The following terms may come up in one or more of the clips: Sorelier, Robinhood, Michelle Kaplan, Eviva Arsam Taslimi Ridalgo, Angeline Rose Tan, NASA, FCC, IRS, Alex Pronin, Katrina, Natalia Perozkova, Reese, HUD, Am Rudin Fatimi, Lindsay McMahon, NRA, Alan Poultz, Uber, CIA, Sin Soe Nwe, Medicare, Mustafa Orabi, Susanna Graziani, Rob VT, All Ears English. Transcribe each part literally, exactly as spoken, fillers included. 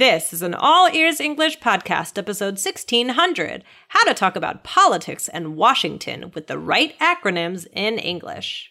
This is an All Ears English podcast, episode sixteen hundred, How to Talk About Politics and Washington with the Right Acronyms in English.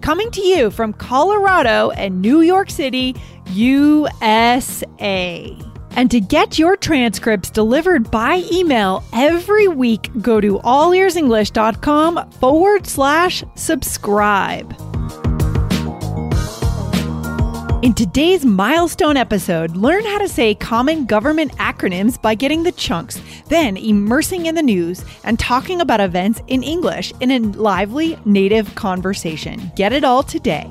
coming to you from Colorado and New York City, U S A. And to get your transcripts delivered by email every week, go to all ears english dot com forward slash subscribe. In today's milestone episode, learn how to say common government acronyms by getting the chunks, then immersing in the news and talking about events in English in a lively native conversation. Get it all today.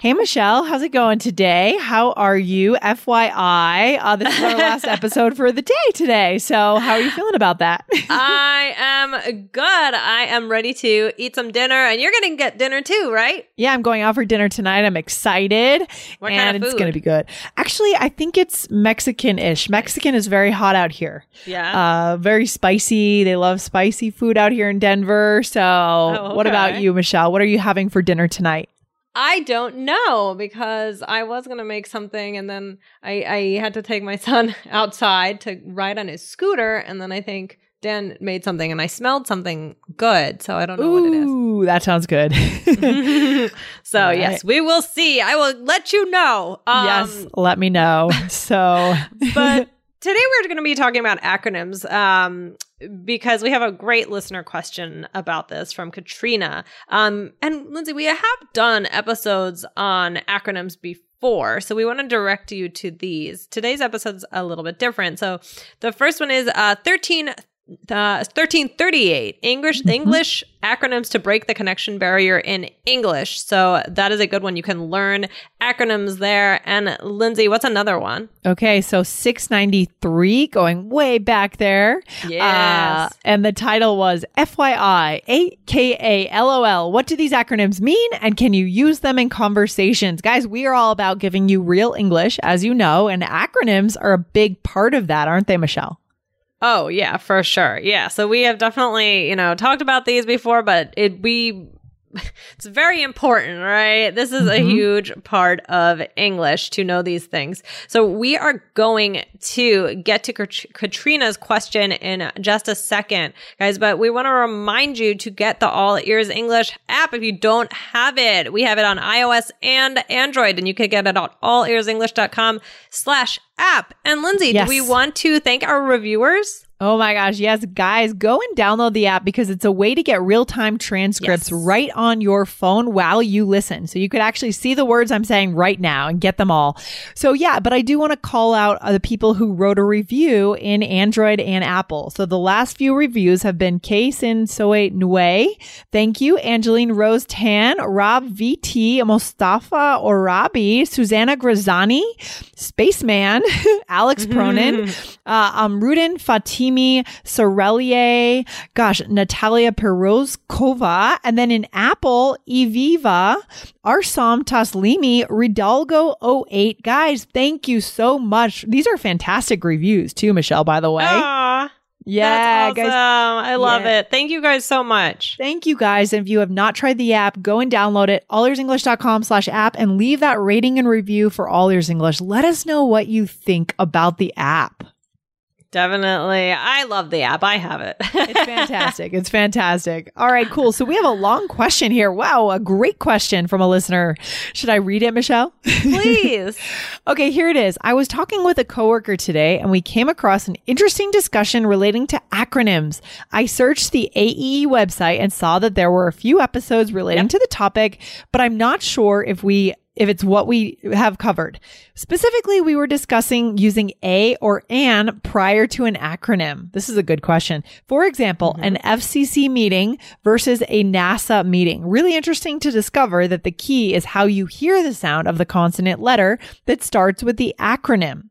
Hey, Michelle, how's it going today? How are you? F Y I, uh, this is our last episode for the day today. So how are you feeling about that? I am good. I am ready to eat some dinner. And you're going to get dinner too, right? Yeah, I'm going out for dinner tonight. I'm excited. What kind of food? It's going to be good. Actually, I think it's Mexican-ish. Mexican is very hot out here. Yeah. Uh, very spicy. They love spicy food out here in Denver. So oh, okay. What about you, Michelle? What are you having for dinner tonight? I don't know, because I was going to make something and then I, I had to take my son outside to ride on his scooter. And then I think Dan made something and I smelled something good. So I don't know Ooh, what it is. Ooh, that sounds good. So right. Yes, we will see. I will let you know. Um, yes, let me know. So, but today we're going to be talking about acronyms. Um Because we have a great listener question about this from Katrina. Um, and Lindsay, we have done episodes on acronyms before, so we want to direct you to these. Today's episode's a little bit different. So the first one is uh, thirteen thirty-eight, English mm-hmm. English acronyms to break the connection barrier in English. So that is a good one. You can learn acronyms there. And Lindsay, what's another one? Okay, so six ninety-three, going way back there. Yes. Uh, and the title was F Y I, A K A, LOL. What do these acronyms mean? And can you use them in conversations? Guys, we are all about giving you real English, as you know, and acronyms are a big part of that, aren't they, Michelle? Oh, yeah, for sure. Yeah. So we have definitely, you know, talked about these before, but it we it's very important, right? This is mm-hmm. a huge part of English to know these things. So we are going to get to Katrina's question in just a second, guys, but we want to remind you to get the All Ears English app if you don't have it. We have it on iOS and Android, and you can get it at all ears english dot com slash app. And Lindsay, yes. Do we want to thank our reviewers? Oh my gosh. Yes, guys, go and download the app because it's a way to get real-time transcripts yes. right on your phone while you listen. So you could actually see the words I'm saying right now and get them all. So yeah, but I do want to call out uh, the people who wrote a review in Android and Apple. So the last few reviews have been Sin Soe Nwe. Thank you. Angeline Rose Tan, Rob V T, Mustafa Orabi, Susanna Graziani, Spaceman, Alex Pronin, uh, Am Rudin Fatimi, Sorelier, gosh, Natalia Perozkova, and then in Apple, Eviva Arsam Taslimi Ridalgo oh eight. Guys, thank you so much. These are fantastic reviews too, Michelle, by the way. Aww. Yeah, that's awesome. Guys. I love yeah. it. Thank you guys so much. Thank you guys. And if you have not tried the app, go and download it, all ears english dot com slash app, and leave that rating and review for All Ears English. Let us know what you think about the app. Definitely. I love the app. I have it. It's fantastic. It's fantastic. All right, cool. So we have a long question here. Wow, a great question from a listener. Should I read it, Michelle? Please. Okay, here it is. I was talking with a coworker today and we came across an interesting discussion relating to acronyms. I searched the A E E website and saw that there were a few episodes relating yep. to the topic, but I'm not sure if we if it's what we have covered. Specifically, we were discussing using a or an prior to an acronym. This is a good question. For example, mm-hmm. an F C C meeting versus a NASA meeting. Really interesting to discover that the key is how you hear the sound of the consonant letter that starts with the acronym.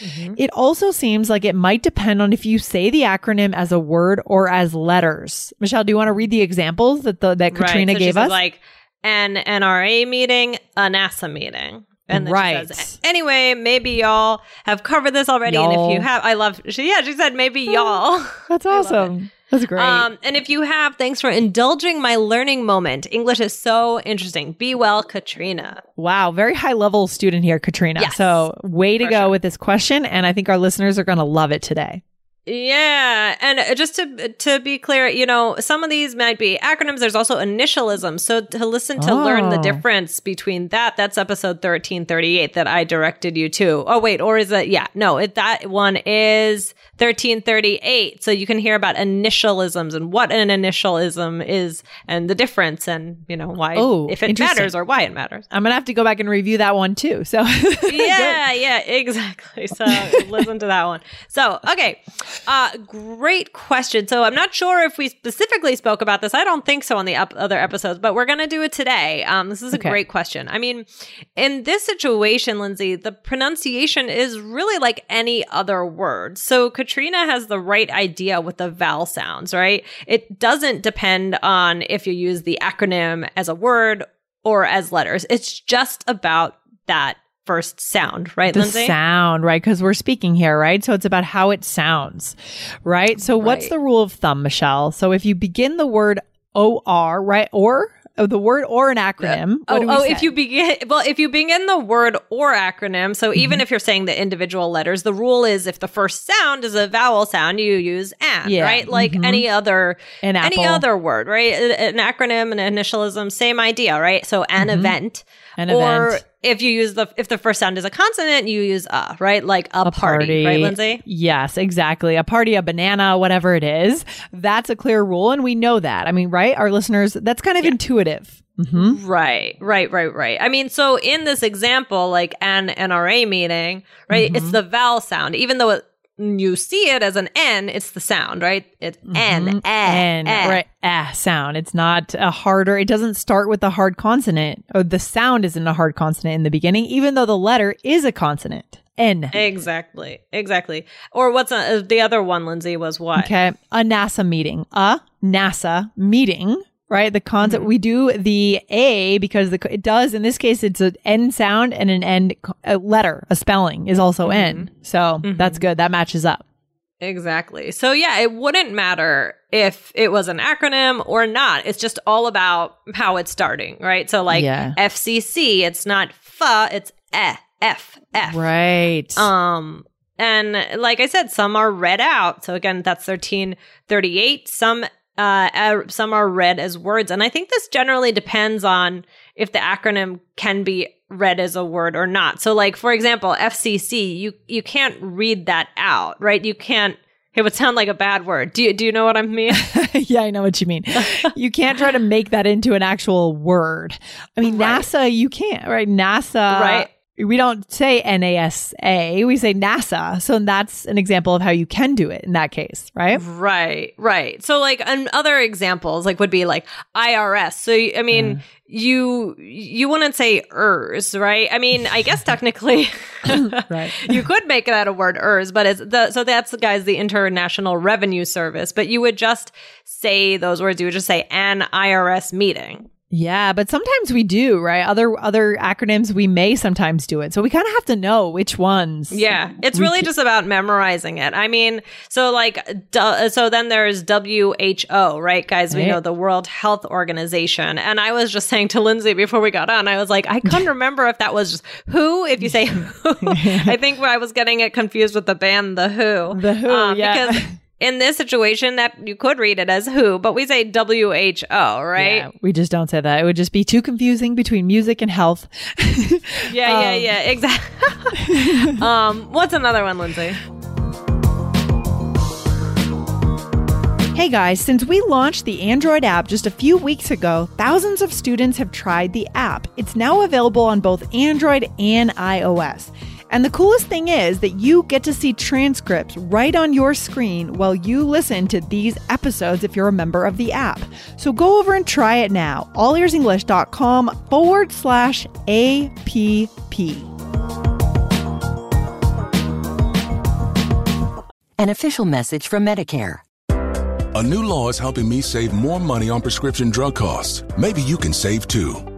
Mm-hmm. It also seems like it might depend on if you say the acronym as a word or as letters. Michelle, do you want to read the examples that the, that Katrina right, so gave us? Like, an N R A meeting, a NASA meeting. And then right. she says, anyway, maybe y'all have covered this already. Y'all. And if you have, I love, she, yeah, she said, maybe y'all. That's awesome. That's great. Um, and if you have, thanks for indulging my learning moment. English is so interesting. Be well, Katrina. Wow. Very high level student here, Katrina. Yes, so way to go sure. with this question. And I think our listeners are going to love it today. Yeah. And just to to be clear, you know, some of these might be acronyms. There's also initialism. So to listen to oh. learn the difference between that, that's episode thirteen thirty-eight that I directed you to. Oh, wait. Or is it? Yeah. No, it, that one is thirteen thirty-eight. So you can hear about initialisms and what an initialism is and the difference and, you know, why, oh, if it matters or why it matters. I'm going to have to go back and review that one too. So yeah, yeah, exactly. So listen to that one. So, okay. Uh, great question. So I'm not sure if we specifically spoke about this. I don't think so on the up- other episodes, but we're going to do it today. Um, this is a okay. great question. I mean, in this situation, Lindsay, the pronunciation is really like any other word. So Katrina has the right idea with the vowel sounds, right? It doesn't depend on if you use the acronym as a word or as letters. It's just about that first sound, right, the Lindsay? The sound, right? Because we're speaking here, right? So it's about how it sounds, right? So right. what's the rule of thumb, Michelle? So if you begin the word O R, right, or oh, the word or an acronym. Yeah. What oh, do we oh say? if you begin, well, if you begin the word or acronym, so even mm-hmm. if you're saying the individual letters, the rule is if the first sound is a vowel sound, you use an, yeah. right? Like mm-hmm. any other, an any other word, right? An acronym, an initialism, same idea, right? So an mm-hmm. event, an or event. If you use the if the first sound is a consonant, you use a, right? Like a, a party, party, right, Lindsay? Yes, exactly. A party, a banana, whatever it is. That's a clear rule, and we know that. I mean, right? Our listeners, that's kind of yeah. intuitive. Mm-hmm. Right, right, right, right. I mean, so in this example, like an N R A meeting, right? Mm-hmm. It's the vowel sound, even though it, you see it as an N, it's the sound, right? It's mm-hmm. N, eh, N, eh. Right? Eh sound. It's not a harder, it doesn't start with a hard consonant. Or the sound isn't a hard consonant in the beginning, even though the letter is a consonant. N. Exactly. Exactly. Or what's a, the other one, Lindsay, was what? Okay. A NASA meeting. A NASA meeting. Right? The consonant, mm-hmm. we do the A because the, it does, in this case, it's an N sound and an N a letter, a spelling is also mm-hmm. N. So mm-hmm. that's good. That matches up. Exactly. So yeah, it wouldn't matter if it was an acronym or not. It's just all about how it's starting, right? So like yeah. F C C, it's not F, it's E, F, F. Right. Um, and like I said, some are read out. So again, that's thirteen thirty-eight. Some Uh, uh, some are read as words. And I think this generally depends on if the acronym can be read as a word or not. So like, for example, F C C, you, you can't read that out, right? You can't, it would sound like a bad word. Do you, do you know what I mean? Yeah, I know what you mean. You can't try to make that into an actual word. I mean, right. NASA, you can't, right? NASA. Right. We don't say N A S A, we say NASA. So that's an example of how you can do it in that case, right? Right, right. So like um, other examples like would be like I R S. So, I mean, mm. you you wouldn't say E R S, right? I mean, I guess technically right. you could make that a word E R S, but it's the, so that's, guys, the International Revenue Service. But you would just say those words, you would just say an I R S meeting. Yeah, but sometimes we do, right? Other other acronyms, we may sometimes do it. So we kind of have to know which ones. Yeah, it's really do. just about memorizing it. I mean, so like, duh, so then there's W H O, right, guys? We right. know the World Health Organization. And I was just saying to Lindsay before we got on, I was like, I couldn't remember if that was just who, if you say who. I think I was getting it confused with the band The Who. The Who, um, yeah. Because in this situation, that you could read it as who, but we say W H O, right? Yeah, we just don't say that. It would just be too confusing between music and health. yeah, um, yeah, yeah, exactly. um, what's another one, Lindsay? Hey guys, since we launched the Android app just a few weeks ago, thousands of students have tried the app. It's now available on both Android and iOS. And the coolest thing is that you get to see transcripts right on your screen while you listen to these episodes if you're a member of the app. So go over and try it now. all ears english dot com forward slash A P P. An official message from Medicare. A new law is helping me save more money on prescription drug costs. Maybe you can save too.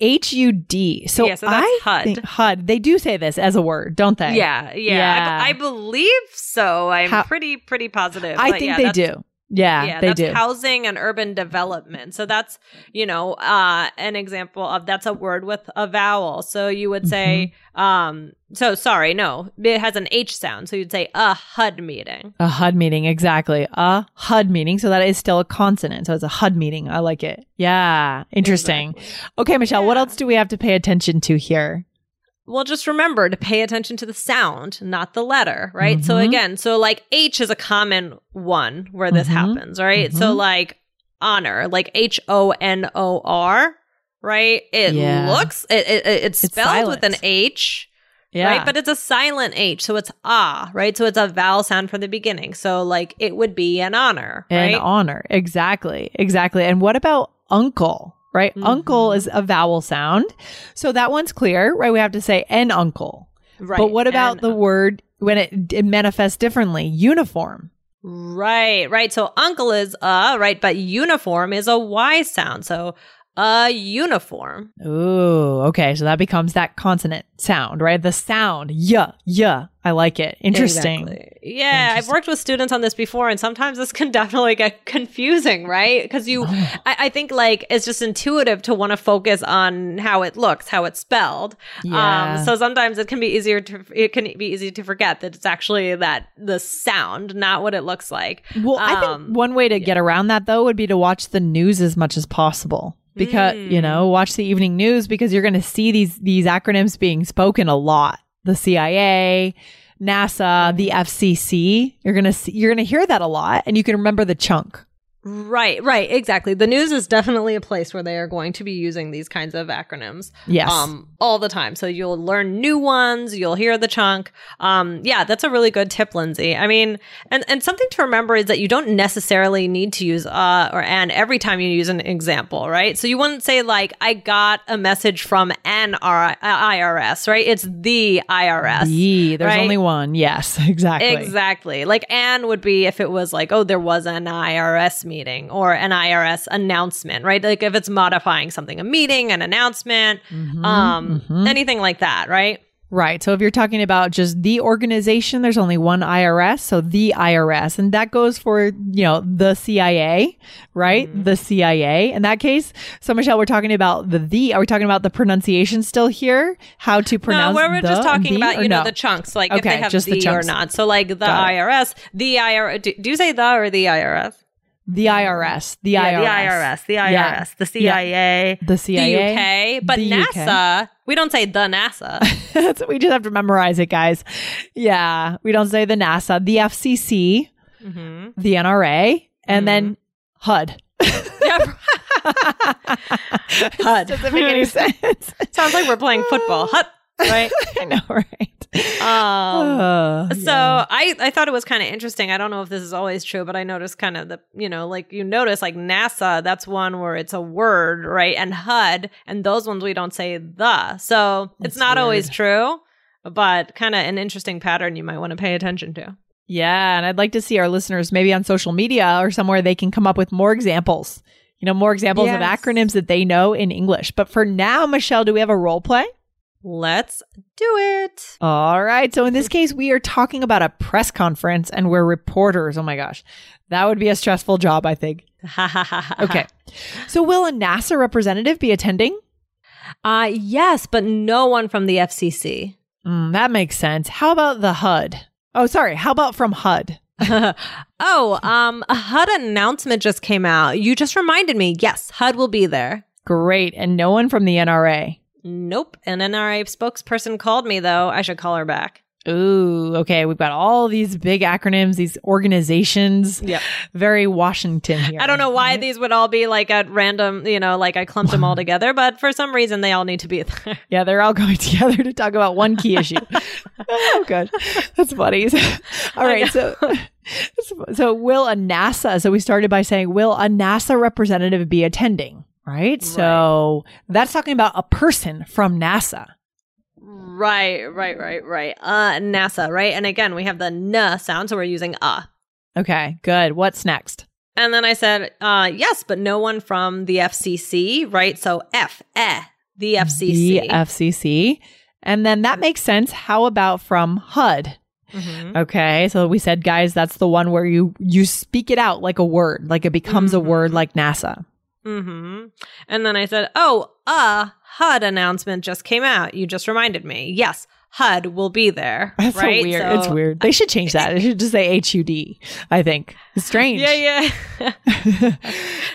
H U D. So, yeah, so that's I H U D. Think H U D. They do say this as a word, don't they? Yeah. Yeah. yeah. I, I believe so. I'm How, pretty, pretty positive. I but think yeah, they do. Yeah, yeah, they that's do. Housing and urban development. So that's, you know, uh, an example of that's a word with a vowel. So you would say, mm-hmm. um, so sorry, no, it has an H sound. So you'd say a H U D meeting. A H U D meeting, exactly. A H U D meeting. So that is still a consonant. So it's a H U D meeting. I like it. Yeah, interesting. Exactly. Okay, Michelle, yeah. What else do we have to pay attention to here? Well, just remember to pay attention to the sound, not the letter, right? Mm-hmm. So again, so like H is a common one where this mm-hmm. happens, right? Mm-hmm. So like honor, like H O N O R, right? It yeah. looks, it, it it's, it's spelled silent. With an H, yeah. right? But it's a silent H, so it's ah, right? So it's a vowel sound from the beginning. So like it would be an honor, right? An honor, exactly, exactly. And what about uncle? Right? Mm-hmm. Uncle is a vowel sound. So that one's clear, right? We have to say an uncle. Right. But what about an, the word when it, it manifests differently? Uniform. Right, right. So uncle is uh, right? But uniform is a Y sound. So a uniform. Ooh, okay. So that becomes that consonant sound, right? The sound. Yeah, yeah. I like it. Interesting. Exactly. Yeah. Interesting. I've worked with students on this before, and sometimes this can definitely get confusing, right? Because you, I, I think like it's just intuitive to want to focus on how it looks, how it's spelled. Yeah. Um, so sometimes it can be easier to, it can be easy to forget that it's actually that the sound, not what it looks like. Well, um, I think one way to yeah. get around that though would be to watch the news as much as possible. Because, you know, watch the evening news because you're going to see these these acronyms being spoken a lot. The C I A, NASA, the F C C. You're going to see, you're going to hear that a lot, and you can remember the chunk. Right, right, exactly. The news is definitely a place where they are going to be using these kinds of acronyms yes. um, all the time. So you'll learn new ones, you'll hear the chunk. Um, yeah, that's a really good tip, Lindsay. I mean, and, and something to remember is that you don't necessarily need to use uh or an every time you use an example, right? So you wouldn't say like, I got a message from an I R S, right? It's the I R S. The, there's right? only one. Yes, exactly. Exactly. Like an would be if it was like, oh, there was an I R S meeting or an I R S announcement, right? Like if it's modifying something, a meeting, an announcement, mm-hmm, um, mm-hmm. anything like that, right? Right. So if you're talking about just the organization, there's only one I R S. So the I R S, and that goes for, you know, the C I A, right? Mm-hmm. The C I A in that case. So Michelle, we're talking about the, the, are we talking about the pronunciation still here? How to pronounce no, where we're the, just talking about, you know, no? the chunks, like okay, if they have just the, the chunks. Or not. So like the Got I R S, it. The I R S, do, do you say the or the I R S? The I R S, the yeah, I R S, the I R S, the I R S, yeah. the C I A, yeah. the C I A, the U K, but the NASA. U K. We don't say the NASA. We just have to memorize it, guys. Yeah, we don't say the NASA, the F C C, mm-hmm. the N R A, and mm-hmm. then H U D. H U D doesn't make any sense. Sounds like we're playing football. H U D. Right? I know, right? Um, oh, so yeah. I, I thought it was kind of interesting. I don't know if this is always true, but I noticed kind of the, you know, like you notice like NASA, that's one where it's a word, right? And H U D, and those ones we don't say the. So that's it's not weird. Always true, but kind of an interesting pattern you might want to pay attention to. Yeah. And I'd like to see our listeners maybe on social media or somewhere they can come up with more examples, you know, more examples yes. of acronyms that they know in English. But for now, Michelle, do we have a role play? Let's do it. All right. So in this case, we are talking about a press conference and we're reporters. Oh my gosh. That would be a stressful job, I think. Okay. So will a NASA representative be attending? Uh, yes, but no one from the F C C. Mm, that makes sense. How about the H U D? Oh, sorry. How about from H U D? oh, um, a H U D announcement just came out. You just reminded me. Yes, H U D will be there. Great. And no one from the N R A? Nope. An N R A spokesperson called me, though. I should call her back. Ooh, okay. We've got all these big acronyms, these organizations. Yeah. Very Washington here. I don't know why right? these would all be like at random, you know, like I clumped them all together, but for some reason they all need to be there. Yeah, they're all going together to talk about one key issue. Oh, good. That's funny. All right. So, so will a NASA, so we started by saying, will a NASA representative be attending? Right? Right. So that's talking about a person from NASA. Right, right, right, right. Uh, NASA, right? And again, we have the N sound, so we're using uh. Okay, good. What's next? And then I said, uh, yes, but no one from the F C C, right? So F, eh, the F C C. The F C C. And then that makes sense. How about from H U D? Mm-hmm. Okay, so we said, guys, that's the one where you, you speak it out like a word, like it becomes mm-hmm. a word like NASA. Mm-hmm. And then I said, oh, uh, H U D announcement just came out. You just reminded me. Yes, H U D will be there. That's right? so weird. So, it's weird. They should change that. They should just say H U D, I think. It's strange. Yeah, yeah.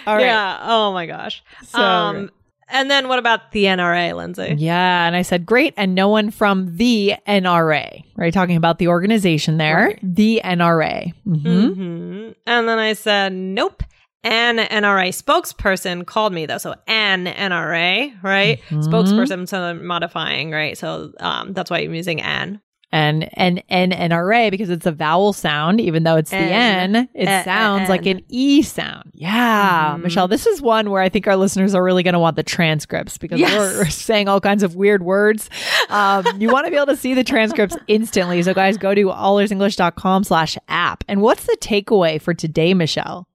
All right. Yeah. Oh, my gosh. So, um, and then what about the N R A, Lindsay? Yeah. And I said, great. And no one from the N R A, right? Talking about the organization there. Right. The N R A. Mm-hmm. Mm-hmm. And then I said, nope. An N R A spokesperson called me, though. So an N R A, right? Mm-hmm. Spokesperson, so modifying, right? So um, that's why I'm using an. And an N R A, because it's a vowel sound, even though it's the N, N it N- sounds N. like an E sound. Yeah. Mm-hmm. Michelle, this is one where I think our listeners are really going to want the transcripts because yes. we're, we're saying all kinds of weird words. Um, you want to be able to see the transcripts instantly. So guys, go to all ears english dot com slash app. And what's the takeaway for today, Michelle?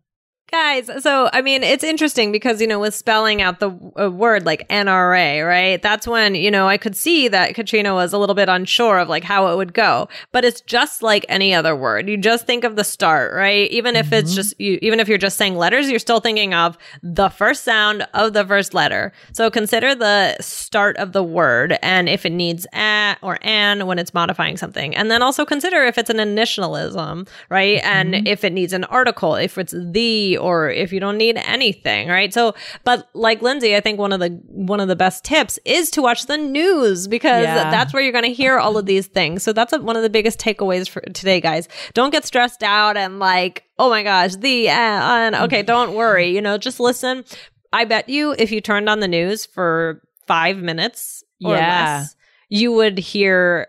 Guys, so, I mean, it's interesting because, you know, with spelling out the uh, word like N R A, right? That's when, you know, I could see that Katrina was a little bit unsure of like how it would go. But it's just like any other word. You just think of the start, right? Even if mm-hmm. it's just, you, even if you're just saying letters, you're still thinking of the first sound of the first letter. So consider the start of the word and if it needs a or an when it's modifying something. And then also consider if it's an initialism, right? Mm-hmm. And if it needs an article, if it's the or if you don't need anything, right? So, but like Lindsay, I think one of the one of the best tips is to watch the news because yeah. that's where you're going to hear all of these things. So that's a, one of the biggest takeaways for today, guys. Don't get stressed out and like, oh my gosh, the, uh, and okay, don't worry. You know, just listen. I bet you if you turned on the news for five minutes or yeah. less, you would hear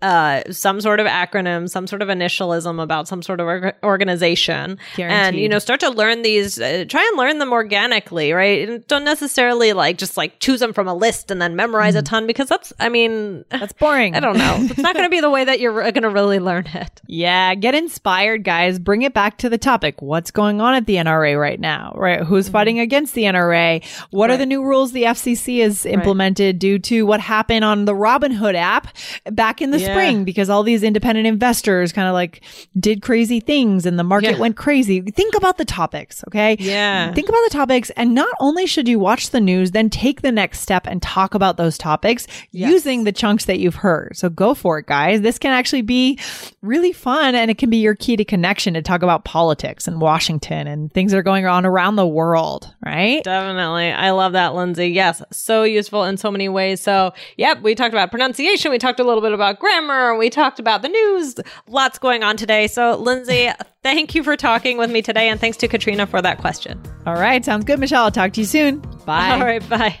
uh some sort of acronym, some sort of initialism about some sort of or- organization. Guaranteed. And you know, start to learn these, uh, try and learn them organically, right? And don't necessarily like just like choose them from a list and then memorize mm. a ton because that's I mean that's boring. I don't know. It's not going to be the way that you're going to really learn it. Yeah, get inspired, guys. Bring it back to the topic. What's going on at the N R A right now? Right? Who's mm-hmm. fighting against the N R A? What right. are the new rules the F C C has implemented right. due to what happened on the Robinhood app back in the yeah. spring because all these independent investors kind of like did crazy things and the market yeah. went crazy. Think about the topics, okay? Yeah. Think about the topics and not only should you watch the news, then take the next step and talk about those topics yes. using the chunks that you've heard. So go for it, guys. This can actually be really fun and it can be your key to connection to talk about politics and Washington and things that are going on around the world, right? Definitely. I love that, Lindsay. Yes. So useful in so many ways. So, yep, we talked about pronunciation. We talked a little bit about grammar. We talked about the news. Lots going on today. So, Lindsay, thank you for talking with me today. And thanks to Katrina for that question. All right. Sounds good, Michelle. I'll talk to you soon. Bye. All right. Bye.